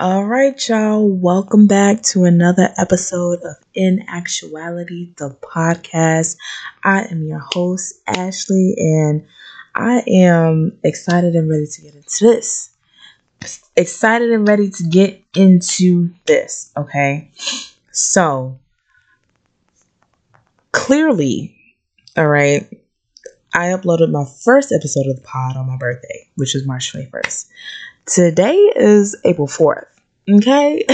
All right, y'all. Welcome back to another episode of In Actuality, the podcast. I am your host, Ashley, and I am excited and ready to get into this. Okay. So clearly, all right, I uploaded my first episode of the pod on my birthday, which is March 21st. Today is April 4th, okay?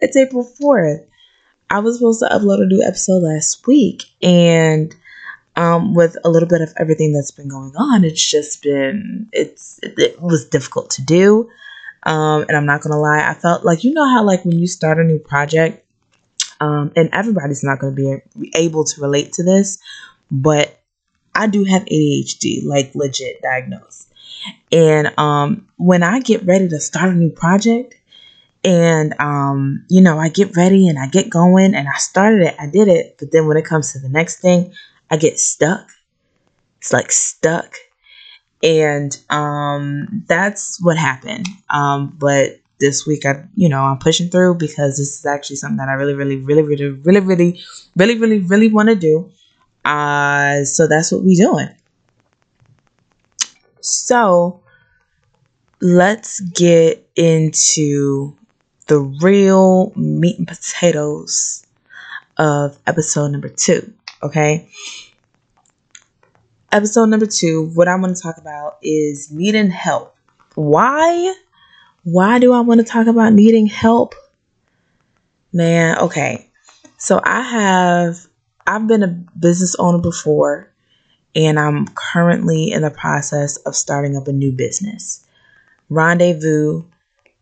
It's April 4th. I was supposed to upload a new episode last week, and with a little bit of everything that's been going on, it was difficult to do, and I'm not going to lie. I felt like, you know how like when you start a new project, and everybody's not going to be able to relate to this, but I do have ADHD, like legit diagnosed. And when I get ready to start a new project and, you know, I get ready and I get going and I started it, I did it. But then when it comes to the next thing, I get stuck. It's like stuck. And that's what happened. But this week, I'm pushing through because this is actually something that I really want to do. So that's what we're doing. So let's get into the real meat and potatoes of episode number 2. Okay. Episode number 2, what I want to talk about is needing help. Why do I want to talk about needing help? Man, okay. So I've been a business owner before. And I'm currently in the process of starting up a new business, Rendezvous,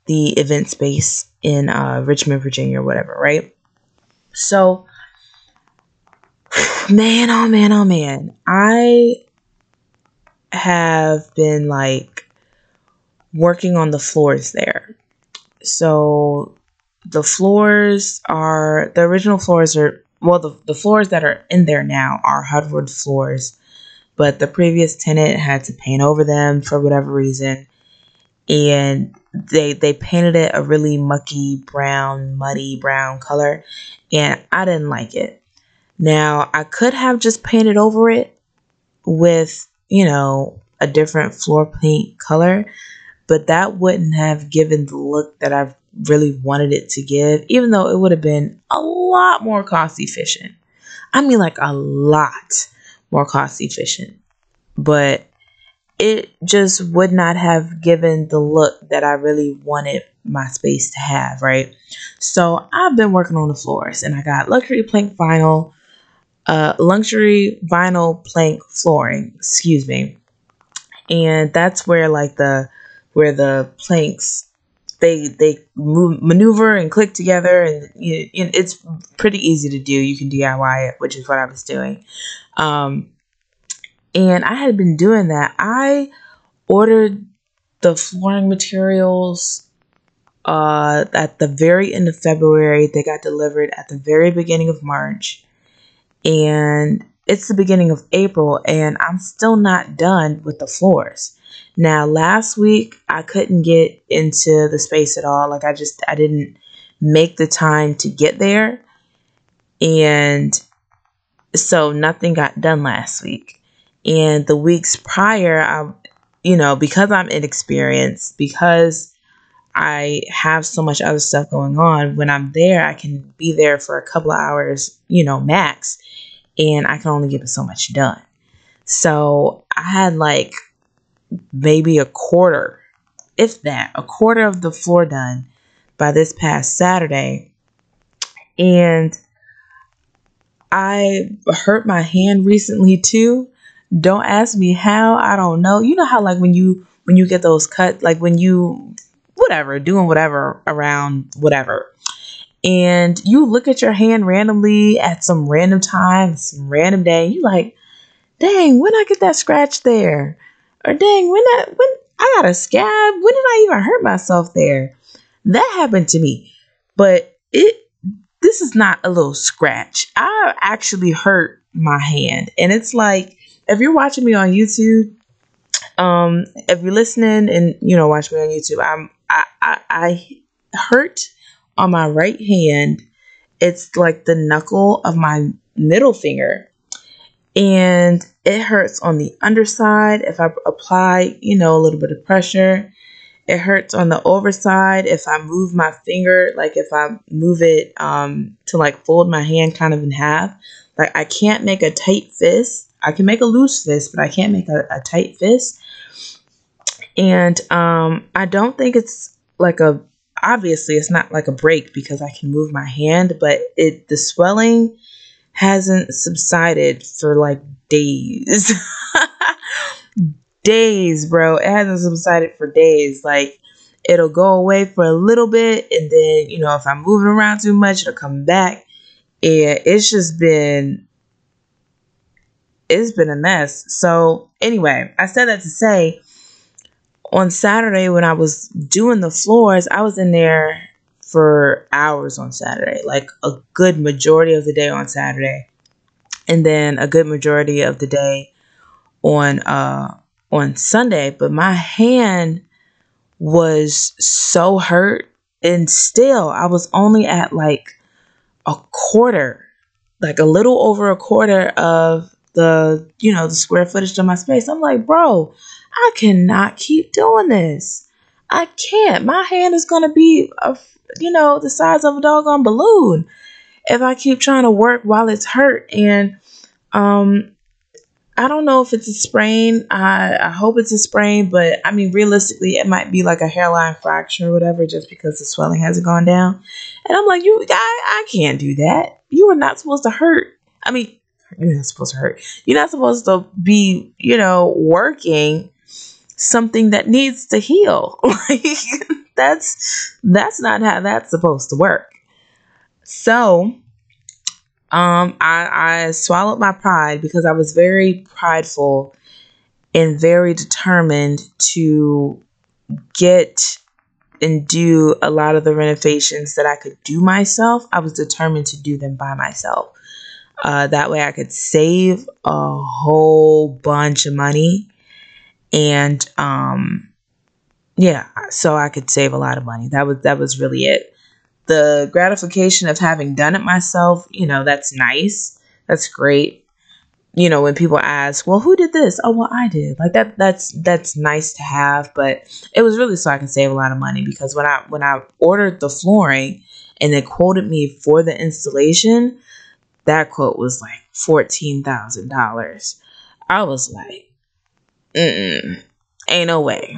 the event space in Richmond, Virginia, or whatever, right? So, man, I have been like working on the floors there. So the floors that are in there now are hardwood floors. But the previous tenant had to paint over them for whatever reason. And they painted it a really muddy brown color. And I didn't like it. Now, I could have just painted over it with, a different floor paint color. But that wouldn't have given the look that I've really wanted it to give. Even though it would have been a lot more cost efficient. I mean, like a lot more cost efficient, but it just would not have given the look that I really wanted my space to have, right? So I've been working on the floors, and I got luxury vinyl plank flooring, excuse me, and that's where like the planks they move, maneuver and click together, and it's pretty easy to do. You can DIY it, which is what I was doing. And I had been doing that. I ordered the flooring materials, at the very end of February. They got delivered at the very beginning of March, and it's the beginning of April, and I'm still not done with the floors. Now, last week I couldn't get into the space at all. Like I didn't make the time to get there. And so nothing got done last week. And the weeks prior, because I'm inexperienced, because I have so much other stuff going on, when I'm there, I can be there for a couple of hours, max, and I can only get so much done. So I had like maybe a quarter of the floor done by this past Saturday. And I hurt my hand recently too. Don't ask me how. I don't know. You know how like when you get those cuts, like when you doing whatever around whatever, and you look at your hand randomly at some random time, some random day, you like, dang, when I get that scratch there, or dang, when I got a scab, when did I even hurt myself there? That happened to me, but this is not a little scratch. I actually hurt my hand. And it's like, if you're watching me on YouTube, if you're listening and, watch me on YouTube, I'm I hurt on my right hand. It's like the knuckle of my middle finger. And it hurts on the underside if I apply, you know, a little bit of pressure. It hurts on the overside if I move my finger, like if I move it to like fold my hand kind of in half. Like I can't make a tight fist. I can make a loose fist, but I can't make a tight fist. And I don't think it's like a, obviously it's not like a break because I can move my hand, but the swelling hasn't subsided for like days. Days, bro. It hasn't subsided for days. Like, it'll go away for a little bit, and then, you know, if I'm moving around too much, it'll come back. And it's just been, it's been a mess. So anyway, I said that to say, on Saturday when I was doing the floors, I was in there for hours on Saturday, like a good majority of the day on Saturday, and then a good majority of the day on Sunday. But my hand was so hurt, and still I was only at like a quarter, like a little over a quarter of the, you know, the square footage of my space. I'm like, bro, I cannot keep doing this. I can't. My hand is going to be a, you know, the size of a doggone balloon if I keep trying to work while it's hurt. And I don't know if it's a sprain. I hope it's a sprain, but I mean, realistically, it might be like a hairline fracture or whatever, just because the swelling hasn't gone down. And I'm like, I can't do that. You are not supposed to hurt. I mean, you're not supposed to hurt. You're not supposed to be, you know, working something that needs to heal. Like that's not how that's supposed to work. So I swallowed my pride, because I was very prideful and very determined to get and do a lot of the renovations that I could do myself. I was determined to do them by myself. That way I could save a whole bunch of money. And, yeah, so I could save a lot of money. That was really it. The gratification of having done it myself, you know, that's nice. That's great. You know, when people ask, well, who did this? Oh, well, I did. Like that's nice to have, but it was really so I can save a lot of money, because when I ordered the flooring and they quoted me for the installation, that quote was like $14,000. I was like, Ain't no way.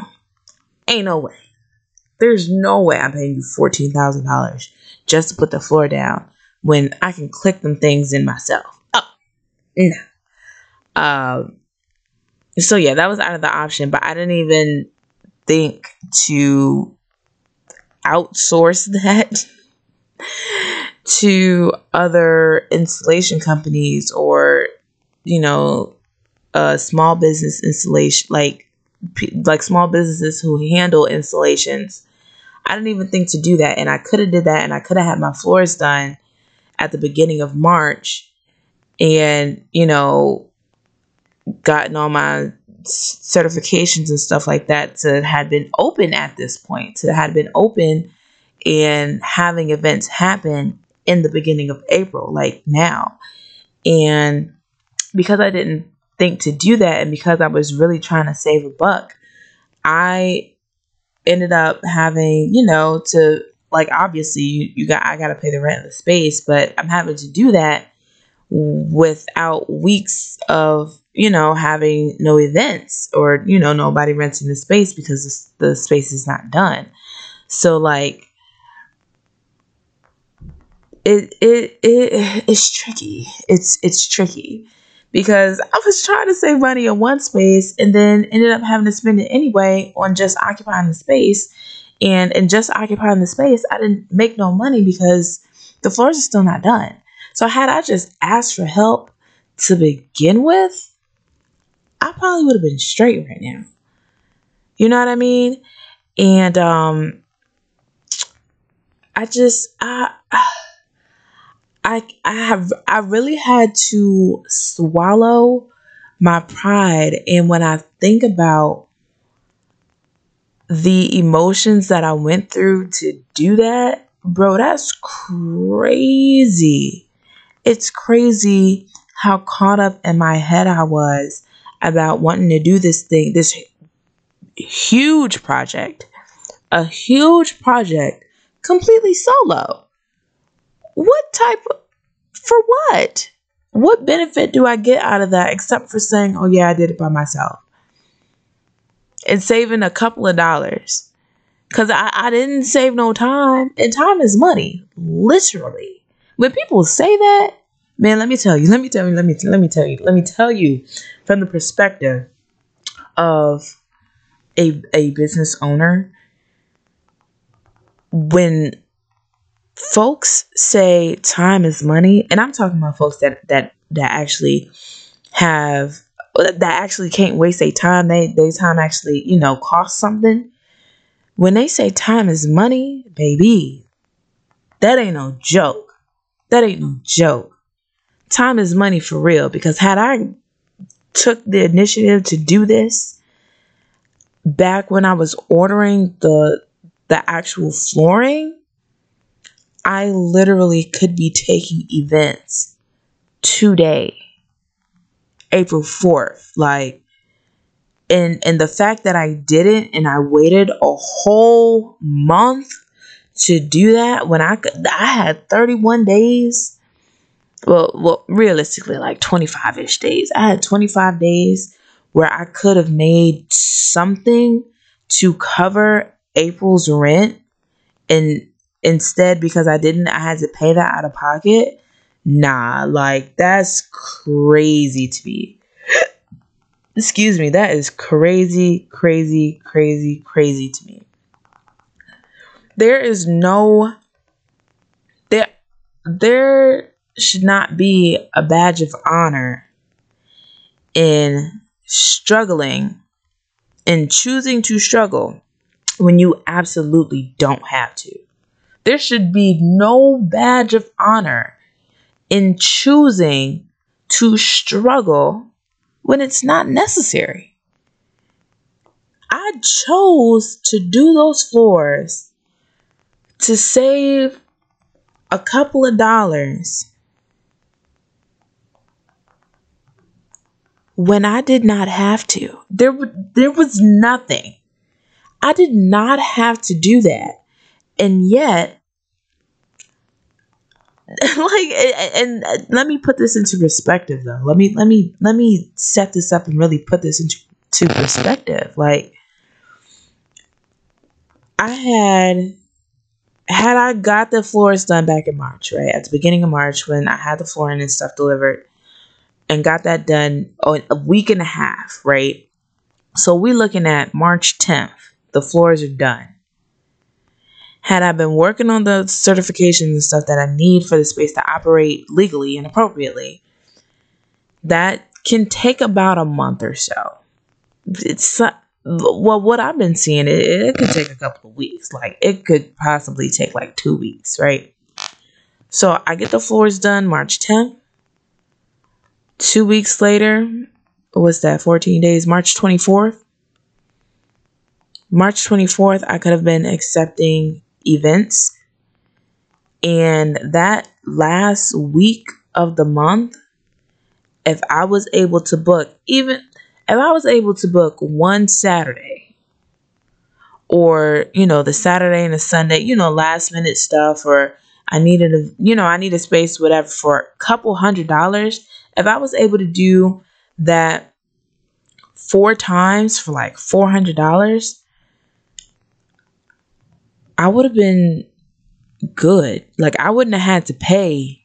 There's no way I'm paying you $14,000 just to put the floor down when I can click them things in myself. Oh, no. So yeah, that was out of the option, but I didn't even think to outsource that to other installation companies or, you know, small business installation, like small businesses who handle installations. I didn't even think to do that. And I could have did that, and I could have had my floors done at the beginning of March and, you know, gotten all my certifications and stuff like that to have been open at this point, to have been open and having events happen in the beginning of April, like now. And because I didn't think to do that, and because I was really trying to save a buck, I ended up having, you know, to, like, obviously I got to pay the rent of the space, but I'm having to do that without weeks of, you know, having no events or, you know, nobody renting the space because the space is not done. So like it's tricky. It's tricky. Because I was trying to save money in one space and then ended up having to spend it anyway on just occupying the space. And just occupying the space, I didn't make no money because the floors are still not done. So had I just asked for help to begin with, I probably would have been straight right now. You know what I mean? And I really had to swallow my pride. And when I think about the emotions that I went through to do that, bro, that's crazy. It's crazy how caught up in my head I was about wanting to do this thing, this huge project, completely solo. What type of, for what? What benefit do I get out of that except for saying, oh yeah, I did it by myself? And saving a couple of dollars. Because I didn't save no time. And time is money. Literally. When people say that, man, let me tell you from the perspective of a business owner. When folks say time is money, and I'm talking about folks that actually have, that actually can't waste their time, their time actually, you know, costs something. When they say time is money, baby, that ain't no joke. Time is money for real, because had I took the initiative to do this back when I was ordering the actual flooring, I literally could be taking events today, April 4th. Like, and the fact that I didn't, and I waited a whole month to do that when I had 31 days. Well, realistically, like 25-ish days. I had 25 days where I could have made something to cover April's rent, and instead, because I had to pay that out of pocket. Nah, like, that's crazy to me. Excuse me, that is crazy to me. There should not be a badge of honor in struggling, in choosing to struggle when you absolutely don't have to. There should be no badge of honor in choosing to struggle when it's not necessary. I chose to do those floors to save a couple of dollars when I did not have to. There was nothing. I did not have to do that. And yet, like, and let me put this into perspective, though. Let me set this up and really put this into perspective. Like, I had I got the floors done back in March, right at the beginning of March, when I had the flooring and stuff delivered, and got that done in a week and a half, right? So we're looking at March 10th. The floors are done. Had I been working on the certifications and stuff that I need for the space to operate legally and appropriately, that can take about a month or so. It's, well, what I've been seeing, it could take a couple of weeks. Like, it could possibly take like 2 weeks, right? So I get the floors done March 10th. 2 weeks later, what's that, 14 days, March 24th. March 24th, I could have been accepting events. And that last week of the month, if I was able to book, one Saturday, or, you know, the Saturday and the Sunday, you know, last minute stuff, or I need a space, whatever, for a couple $100. If I was able to do that 4 times for like $400, I would have been good. Like, I wouldn't have had to pay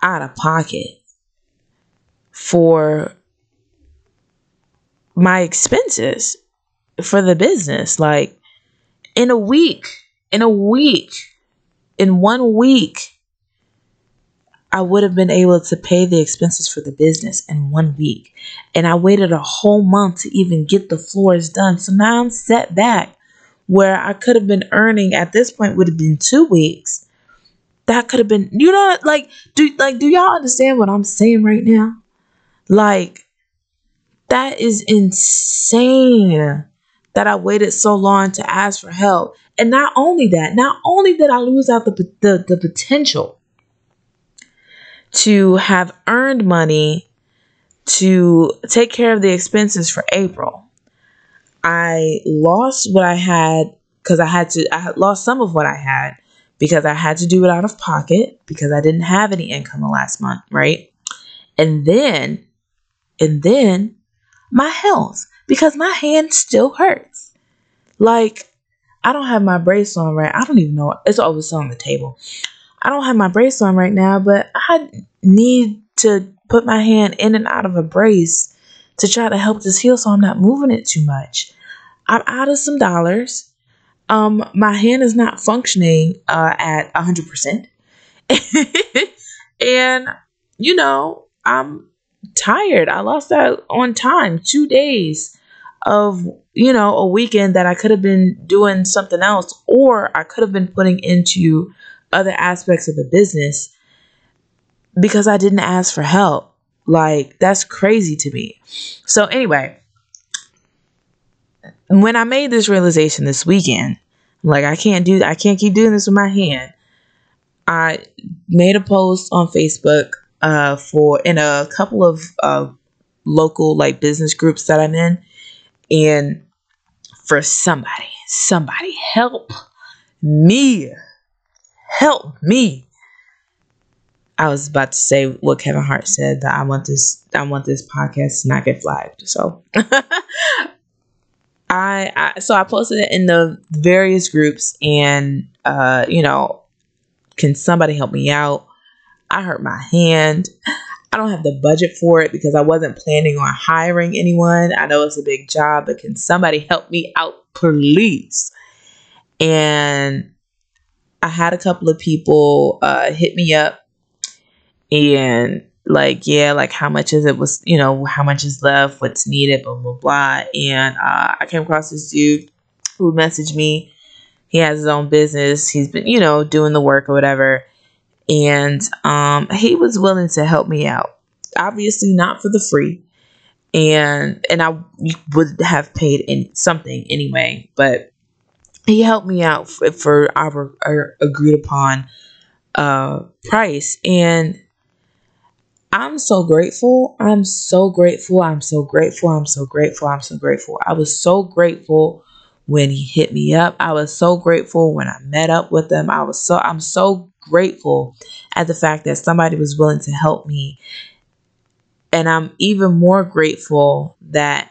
out of pocket for my expenses for the business. Like, in 1 week, I would have been able to pay the expenses for the business in 1 week. And I waited a whole month to even get the floors done. So now I'm set back, where I could have been earning at this point would have been 2 weeks. That could have been, you know, like, do y'all understand what I'm saying right now? Like, that is insane that I waited so long to ask for help. And not only that, not only did I lose out the potential to have earned money to take care of the expenses for April, I lost what I had because I lost some of what I had because I had to do it out of pocket because I didn't have any income the last month, right? And then my health, because my hand still hurts. Like, I don't have my brace on right. I don't even know. It's always on the table. I don't have my brace on right now, but I need to put my hand in and out of a brace to try to help this heal so I'm not moving it too much. I'm out of some dollars. My hand is not functioning at 100%. And, you know, I'm tired. I lost out on time, 2 days of, you know, a weekend that I could have been doing something else, or I could have been putting into other aspects of the business because I didn't ask for help. Like, that's crazy to me. So anyway, when I made this realization this weekend, like, I can't keep doing this with my hand. I made a post on Facebook for in a couple of local like business groups that I'm in, and for somebody help me. I was about to say what Kevin Hart said, that I want this podcast to not get flagged. So I posted it in the various groups, and you know, can somebody help me out? I hurt my hand. I don't have the budget for it because I wasn't planning on hiring anyone. I know it's a big job, but can somebody help me out, please? And I had a couple of people hit me up and like, yeah, like how much is it? Was, you know, how much is left? What's needed? Blah, blah, blah. And I came across this dude who messaged me. He has his own business. He's been, you know, doing the work or whatever. And he was willing to help me out. Obviously not for the free. And I would have paid something anyway, but he helped me out for our agreed upon price. And I'm so grateful. I'm so grateful. I'm so grateful. I'm so grateful. I'm so grateful. I was so grateful when he hit me up. I was so grateful when I met up with him. I'm so grateful at the fact that somebody was willing to help me. And I'm even more grateful that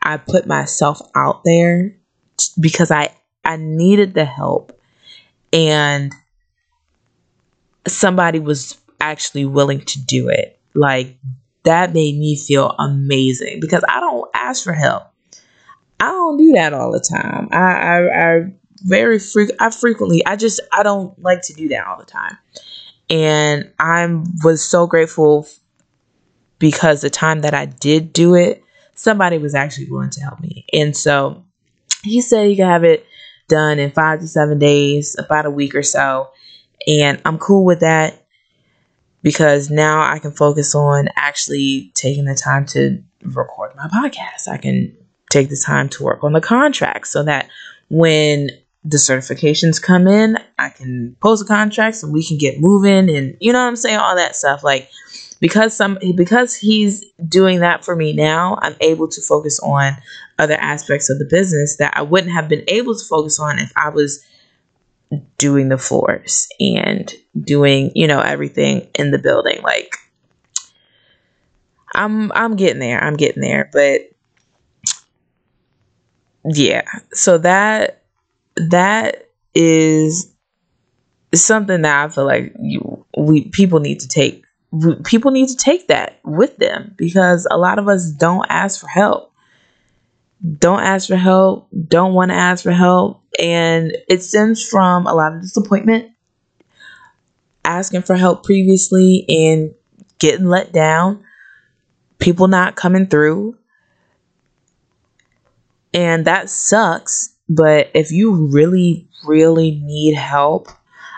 I put myself out there because I needed the help, and somebody was actually willing to do it. Like, that made me feel amazing because I don't ask for help. I don't do that all the time. I don't like to do that all the time. And I was so grateful because the time that I did do it, somebody was actually willing to help me. And so he said he could have it done in 5 to 7 days, about a week or so. And I'm cool with that because now I can focus on actually taking the time to record my podcast. I can take the time to work on the contract so that when the certifications come in, I can post the contracts and we can get moving, and you know what I'm saying? All that stuff. Like, because he's doing that for me now, I'm able to focus on other aspects of the business that I wouldn't have been able to focus on if I was doing the floors and doing, you know, everything in the building. Like, I'm getting there. I'm getting there. But yeah, so that is something that I feel like people need to take that with them, because a lot of us don't ask for help. Don't want to ask for help. And it stems from a lot of disappointment, asking for help previously and getting let down, people not coming through. And that sucks. But if you really, really need help,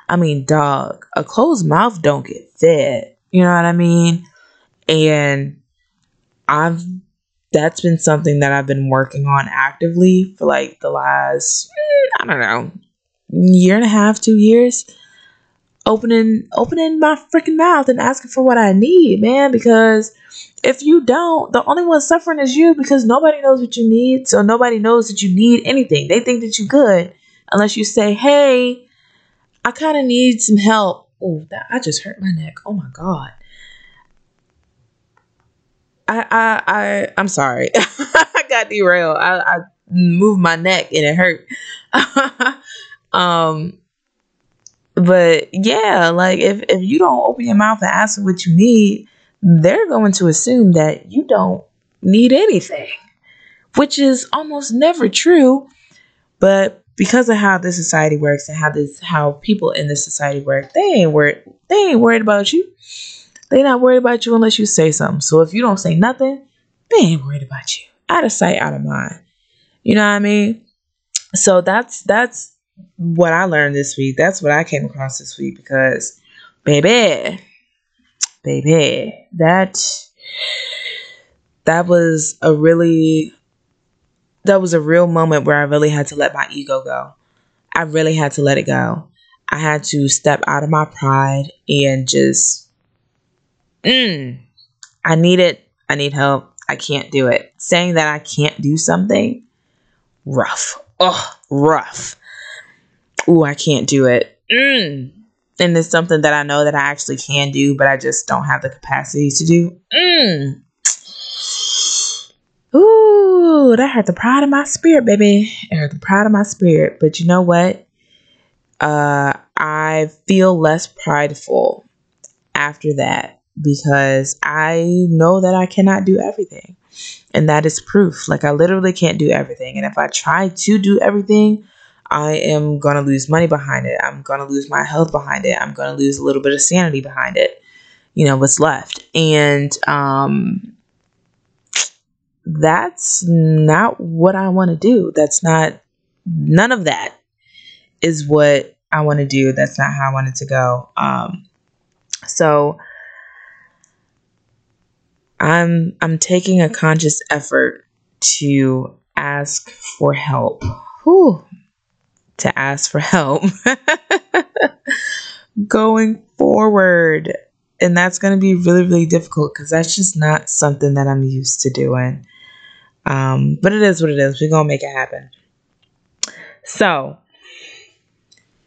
I mean, dog, a closed mouth don't get fed. You know what I mean? And I've that's been something that I've been working on actively for like the last, I don't know, year and a half, 2 years. Opening my freaking mouth and asking for what I need, man, because if you don't, the only one suffering is you, because nobody knows what you need. So nobody knows that you need anything. They think that you're good unless you say, hey, I kind of need some help. Oh, I just hurt my neck. Oh, my God. I'm sorry. I got derailed. I moved my neck and it hurt. But yeah, like if you don't open your mouth and ask for what you need, they're going to assume that you don't need anything, which is almost never true. But because of how this society works and how people in this society work, they ain't worried about you. They not worried about you unless you say something. So if you don't say nothing, they ain't worried about you. Out of sight, out of mind. You know what I mean? So that's what I learned this week. That's what I came across this week, because baby, that was a real moment where I really had to let my ego go. I really had to let it go. I had to step out of my pride and just, I need it. I need help. I can't do it. Saying that I can't do something, rough. Ugh, rough. Ooh, I can't do it. And it's something that I know that I actually can do, but I just don't have the capacity to do. Ooh, that hurt the pride of my spirit, baby. It hurt the pride of my spirit. But you know what? I feel less prideful after that, because I know that I cannot do everything. And that is proof. Like, I literally can't do everything. And if I try to do everything, I am going to lose money behind it. I'm going to lose my health behind it. I'm going to lose a little bit of sanity behind it. You know, what's left. And that's not what I want to do. None of that is what I want to do. That's not how I want it to go. So I'm taking a conscious effort to ask for help. Whew. To ask for help going forward. And that's going to be really, really difficult, because that's just not something that I'm used to doing. But it is what it is. We're going to make it happen. So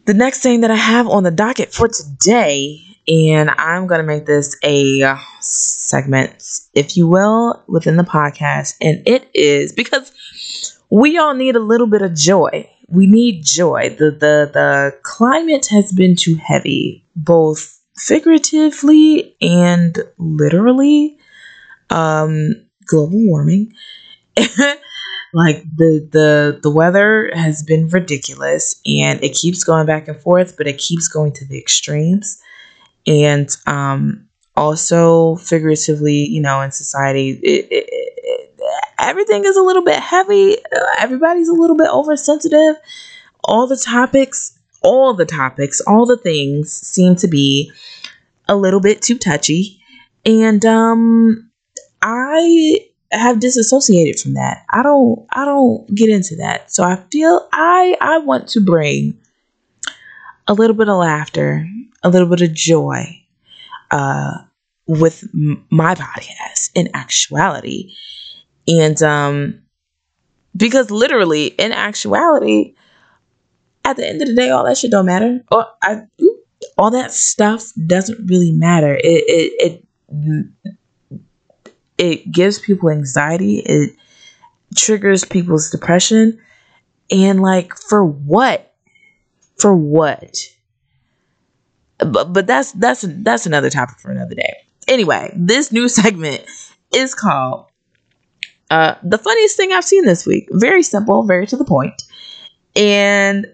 the next thing that I have on the docket for today, and I'm going to make this a segment, if you will, within the podcast. And it is because we all need a little bit of joy. We need joy. The climate has been too heavy, both figuratively and literally. Global warming. Like the weather has been ridiculous, and it keeps going back and forth, but it keeps going to the extremes. And also figuratively, you know, in society, everything is a little bit heavy. Everybody's a little bit oversensitive. All the topics, all the things seem to be a little bit too touchy. And I have disassociated from that. I don't get into that. So I feel I want to bring a little bit of laughter, a little bit of joy with my podcast, In Actuality. And because literally, in actuality, at the end of the day, all that shit don't matter. All that stuff doesn't really matter. It gives people anxiety. It triggers people's depression. And like, for what? For what? But that's another topic for another day. Anyway, this new segment is called the funniest thing I've seen this week. Very simple, very to the point. And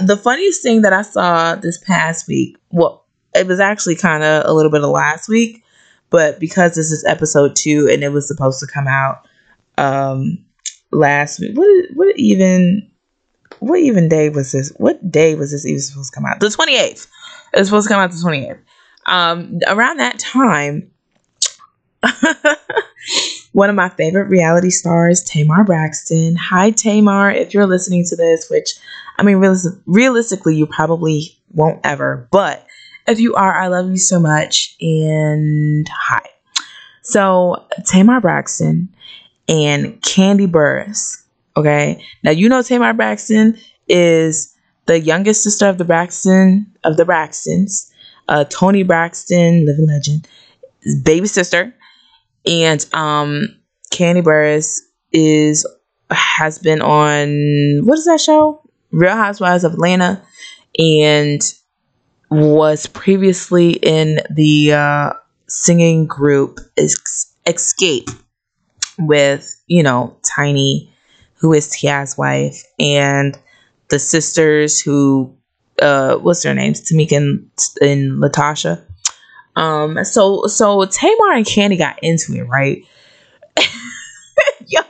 the funniest thing that I saw this past week, well, it was actually kind of a little bit of last week, but because this is episode 2 and it was supposed to come out last week. What even day was this? What day was this even supposed to come out? The 28th. It was supposed to come out the 28th. Around that time one of my favorite reality stars, Tamar Braxton. Hi, Tamar, if you're listening to this, which, I mean, realistically, you probably won't ever. But if you are, I love you so much. And hi. So, Tamar Braxton and Kandi Burruss, okay? Now, you know Tamar Braxton is the youngest sister of the Braxtons. Toni Braxton, living legend, baby sister. And Kandi Burruss has been on, what is that show? Real Housewives of Atlanta, and was previously in the singing group Escape with, you know, Tiny, who is Tia's wife, and the sisters who, what's their names? Tamika and Latasha. So Tamar and Kandi got into it, right? Yo.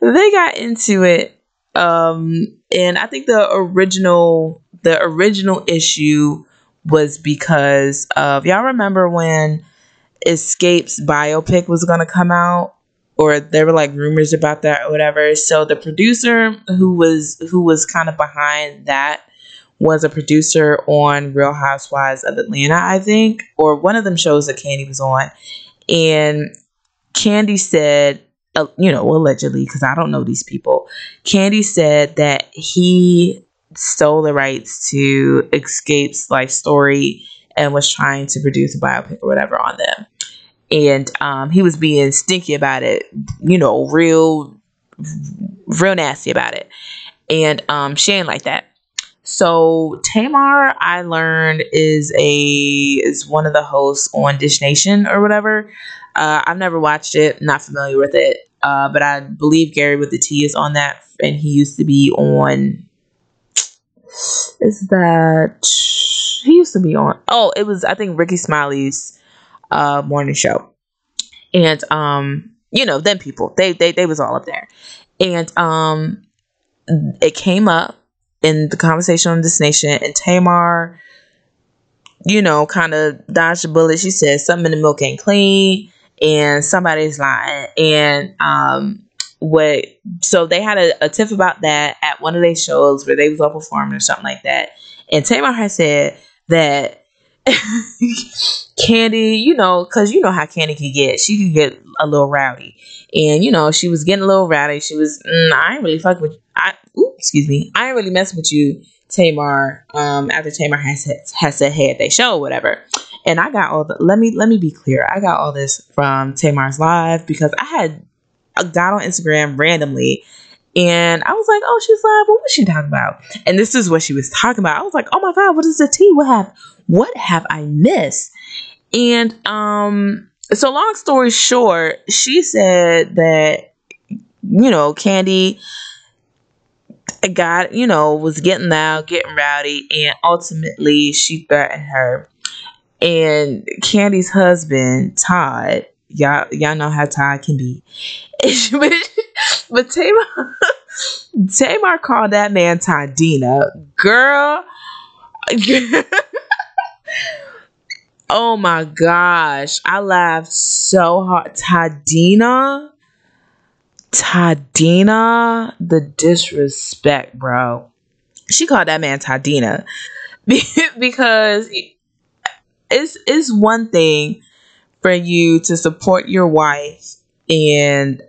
They got into it. And I think the original issue was because of, y'all remember when Escape's biopic was going to come out, or there were like rumors about that or whatever. So the producer who was kind of behind that was a producer on Real Housewives of Atlanta, I think, or one of them shows that Kandi was on. And Kandi said, you know, allegedly, because I don't know these people, Kandi said that he stole the rights to Escape's life story and was trying to produce a biopic or whatever on them. And he was being stinky about it, you know, real nasty about it. And she ain't like that. So Tamar, I learned, is one of the hosts on Dish Nation or whatever. I've never watched it, not familiar with it. But I believe Gary with the T is on that, and he used to be on, I think Ricky Smiley's morning show. And you know, them people, they was all up there. And it came up in the conversation on Dish Nation, and Tamar, you know, kind of dodged a bullet. She said something in the milk ain't clean and somebody's lying. And so they had a tiff about that at one of their shows where they was all performing or something like that. And Tamar had said that Kandi, you know, because you know how Kandi can get. She can get a little rowdy. And, you know, she was getting a little rowdy. She was, I ain't really fucking with you. I ain't really messing with you, Tamar, after Tamar has said, hey, at their show or whatever. And I got all the, let me be clear. I got all this from Tamar's live, because I got on Instagram randomly and I was like, oh, she's live. What was she talking about? And this is what she was talking about. I was like, oh my God, what is the tea? What have I missed? And so long story short, she said that, you know, Kandi got, you know, was getting loud, getting rowdy, and ultimately she threatened her. And Kandi's husband, Todd, y'all know how Todd can be. But Tamar called that man Toddina. Girl. Oh my gosh. I laughed so hard. Toddina, the disrespect, bro. She called that man Toddina. Because it's one thing for you to support your wife, and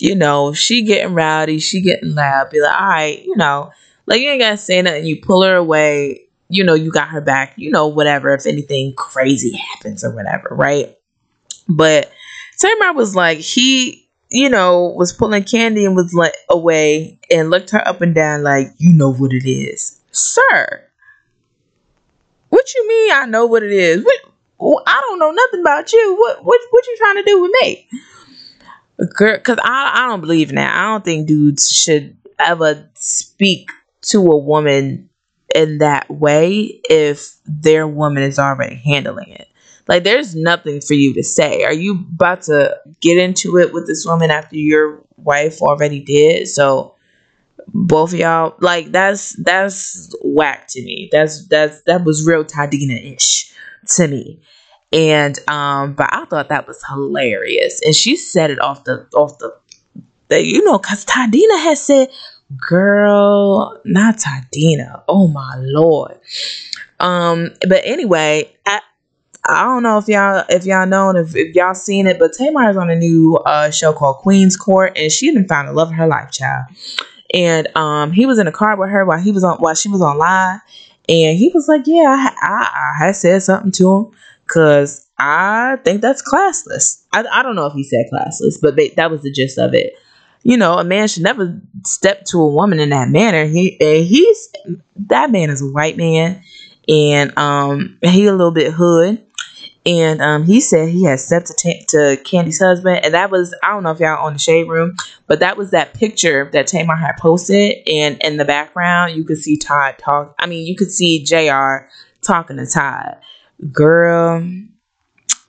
you know, she getting rowdy, she getting loud, be like, all right, you know, like, you ain't gotta say nothing, you pull her away, you know, you got her back, you know, whatever, if anything crazy happens or whatever, right? But Tamar was like, he, you know, was pulling Kandi and was like away and looked her up and down like, you know what it is, sir. What you mean I know what it is? What, I don't know nothing about you. What you trying to do with me? Girl, cause I don't believe in that. I don't think dudes should ever speak to a woman in that way if their woman is already handling it. Like, there's nothing for you to say. Are you about to get into it with this woman after your wife already did? So both of y'all, like, that's whack to me. That was real Toddina-ish to me. And but I thought that was hilarious, and she said it off the you know, because Tadina had said, girl, not Tadina, oh my lord. But anyway, I don't know if y'all know and if y'all seen it, but Tamar is on a new show called Queen's Court, and she done found the love of her life, child. And he was in the car with her while she was online, and he was like, yeah, I had said something to him, because I think that's classless. I don't know if he said classless, but that was the gist of it. You know, a man should never step to a woman in that manner. That man is a white man, and he a little bit hood. And he said he had stepped to Candy's husband. And that was, I don't know if y'all on the Shade Room, but that was that picture that Tamar had posted. And in the background, you could see Todd talk. I mean, you could see JR talking to Todd. Girl,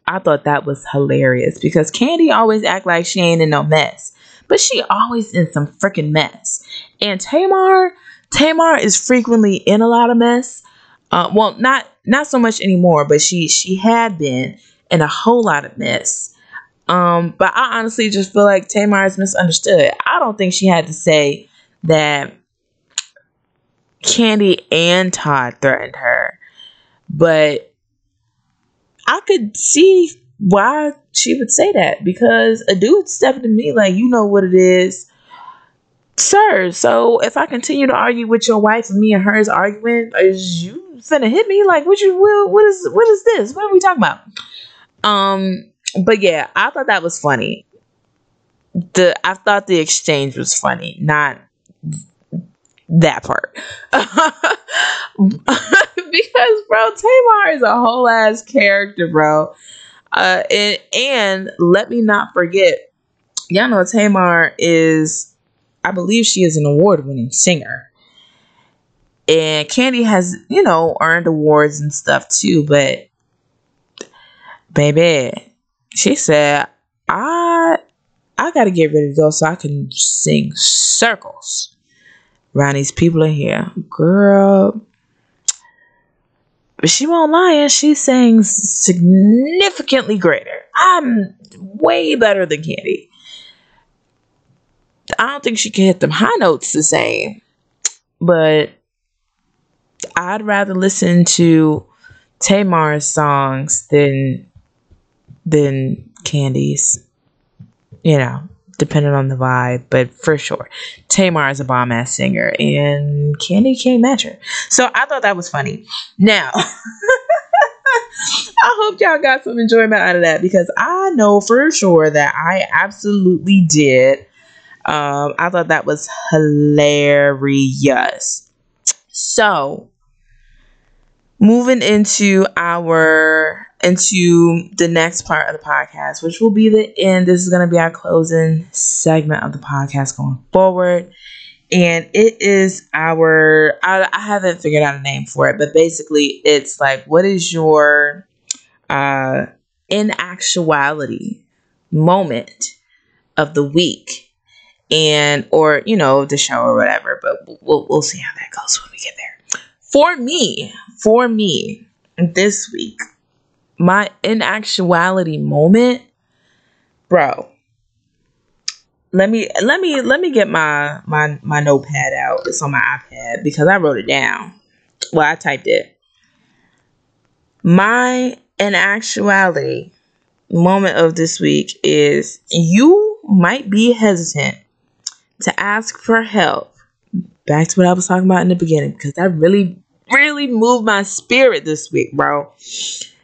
I thought that was hilarious, because Kandi always act like she ain't in no mess, but she always in some freaking mess. And Tamar is frequently in a lot of mess. Well, not so much anymore, but she had been in a whole lot of mess. But I honestly just feel like Tamar is misunderstood. I don't think she had to say that Kandi and Todd threatened her, but I could see why she would say that, because a dude stepped to me like, you know what it is, sir. So if I continue to argue with your wife and me and hers arguing, is you finna hit me? Like, what is this? What are we talking about? But yeah, I thought that was funny. I thought the exchange was funny, not that part. Because, bro, Tamar is a whole ass character, bro. And let me not forget, y'all know Tamar is, I believe she is an award-winning singer. And Kandi has, you know, earned awards and stuff too. But, baby, she said, I got to get rid of those so I can sing circles around these people in here. Girl, but she won't lie, and she sang significantly greater. I'm way better than Kandi. I don't think she can hit them high notes the same, but I'd rather listen to Tamar's songs than Kandi's, you know, depending on the vibe. But for sure, Tamar is a bomb ass singer, and Kandi can't match her. So I thought that was funny. Now, I hope y'all got some enjoyment out of that, because I know for sure that I absolutely did. I thought that was hilarious. So moving into the next part of the podcast, which will be the end. This is going to be our closing segment of the podcast going forward. And it is I haven't figured out a name for it, but basically it's like, what is your in actuality moment of the week, and, or, you know, the show or whatever, but we'll see how that goes when we get there. For me this week, my in actuality moment, bro. Let me get my notepad out. It's on my iPad, because I wrote it down. Well, I typed it. My in actuality moment of this week is, you might be hesitant to ask for help. Back to what I was talking about in the beginning, because that really, really moved my spirit this week, bro.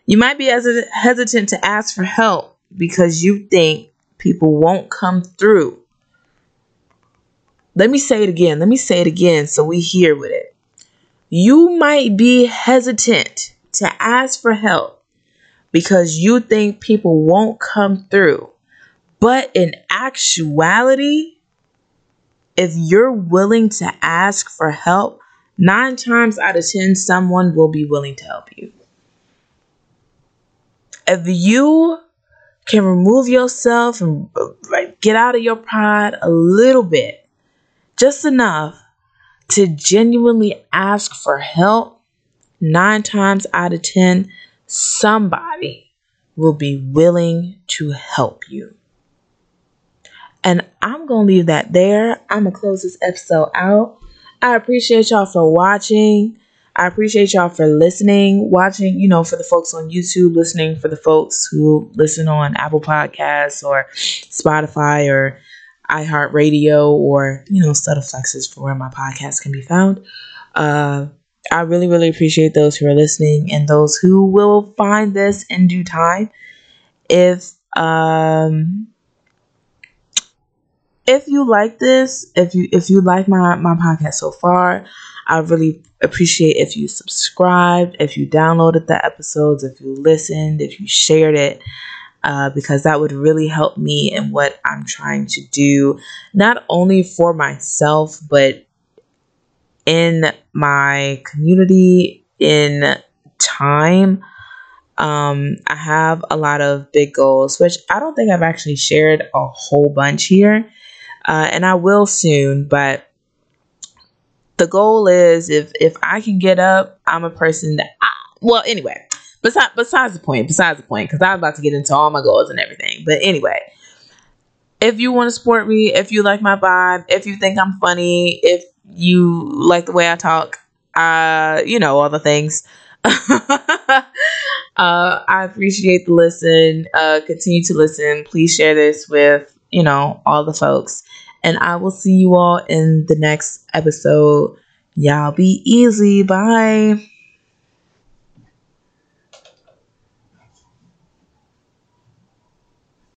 You might be hesitant to ask for help because you think people won't come through. Let me say it again. Let me say it again so we hear with it. You might be hesitant to ask for help because you think people won't come through. But in actuality, if you're willing to ask for help, 9 times out of 10, someone will be willing to help you. If you can remove yourself and get out of your pride a little bit, just enough to genuinely ask for help, 9 times out of 10, somebody will be willing to help you. And I'm going to leave that there. I'm going to close this episode out. I appreciate y'all for watching. I appreciate y'all for listening, watching, you know, for the folks on YouTube, listening for the folks who listen on Apple Podcasts or Spotify or iHeartRadio or, you know, Stutterflex is for where my podcast can be found. I really, really appreciate those who are listening and those who will find this in due time. If you like this, if you like my podcast so far, I really appreciate if you subscribed, if you downloaded the episodes, if you listened, if you shared it, because that would really help me in what I'm trying to do, not only for myself, but in my community, in time. I have a lot of big goals, which I don't think I've actually shared a whole bunch here, and I will soon, but the goal is if I can get up, I'm a person that, anyway, besides the point, because I'm about to get into all my goals and everything, but anyway, if you want to support me, if you like my vibe, if you think I'm funny, if you like the way I talk, you know, all the things, I appreciate the listen. Continue to listen. Please share this with, you know, all the folks. And I will see you all in the next episode. Y'all be easy. Bye.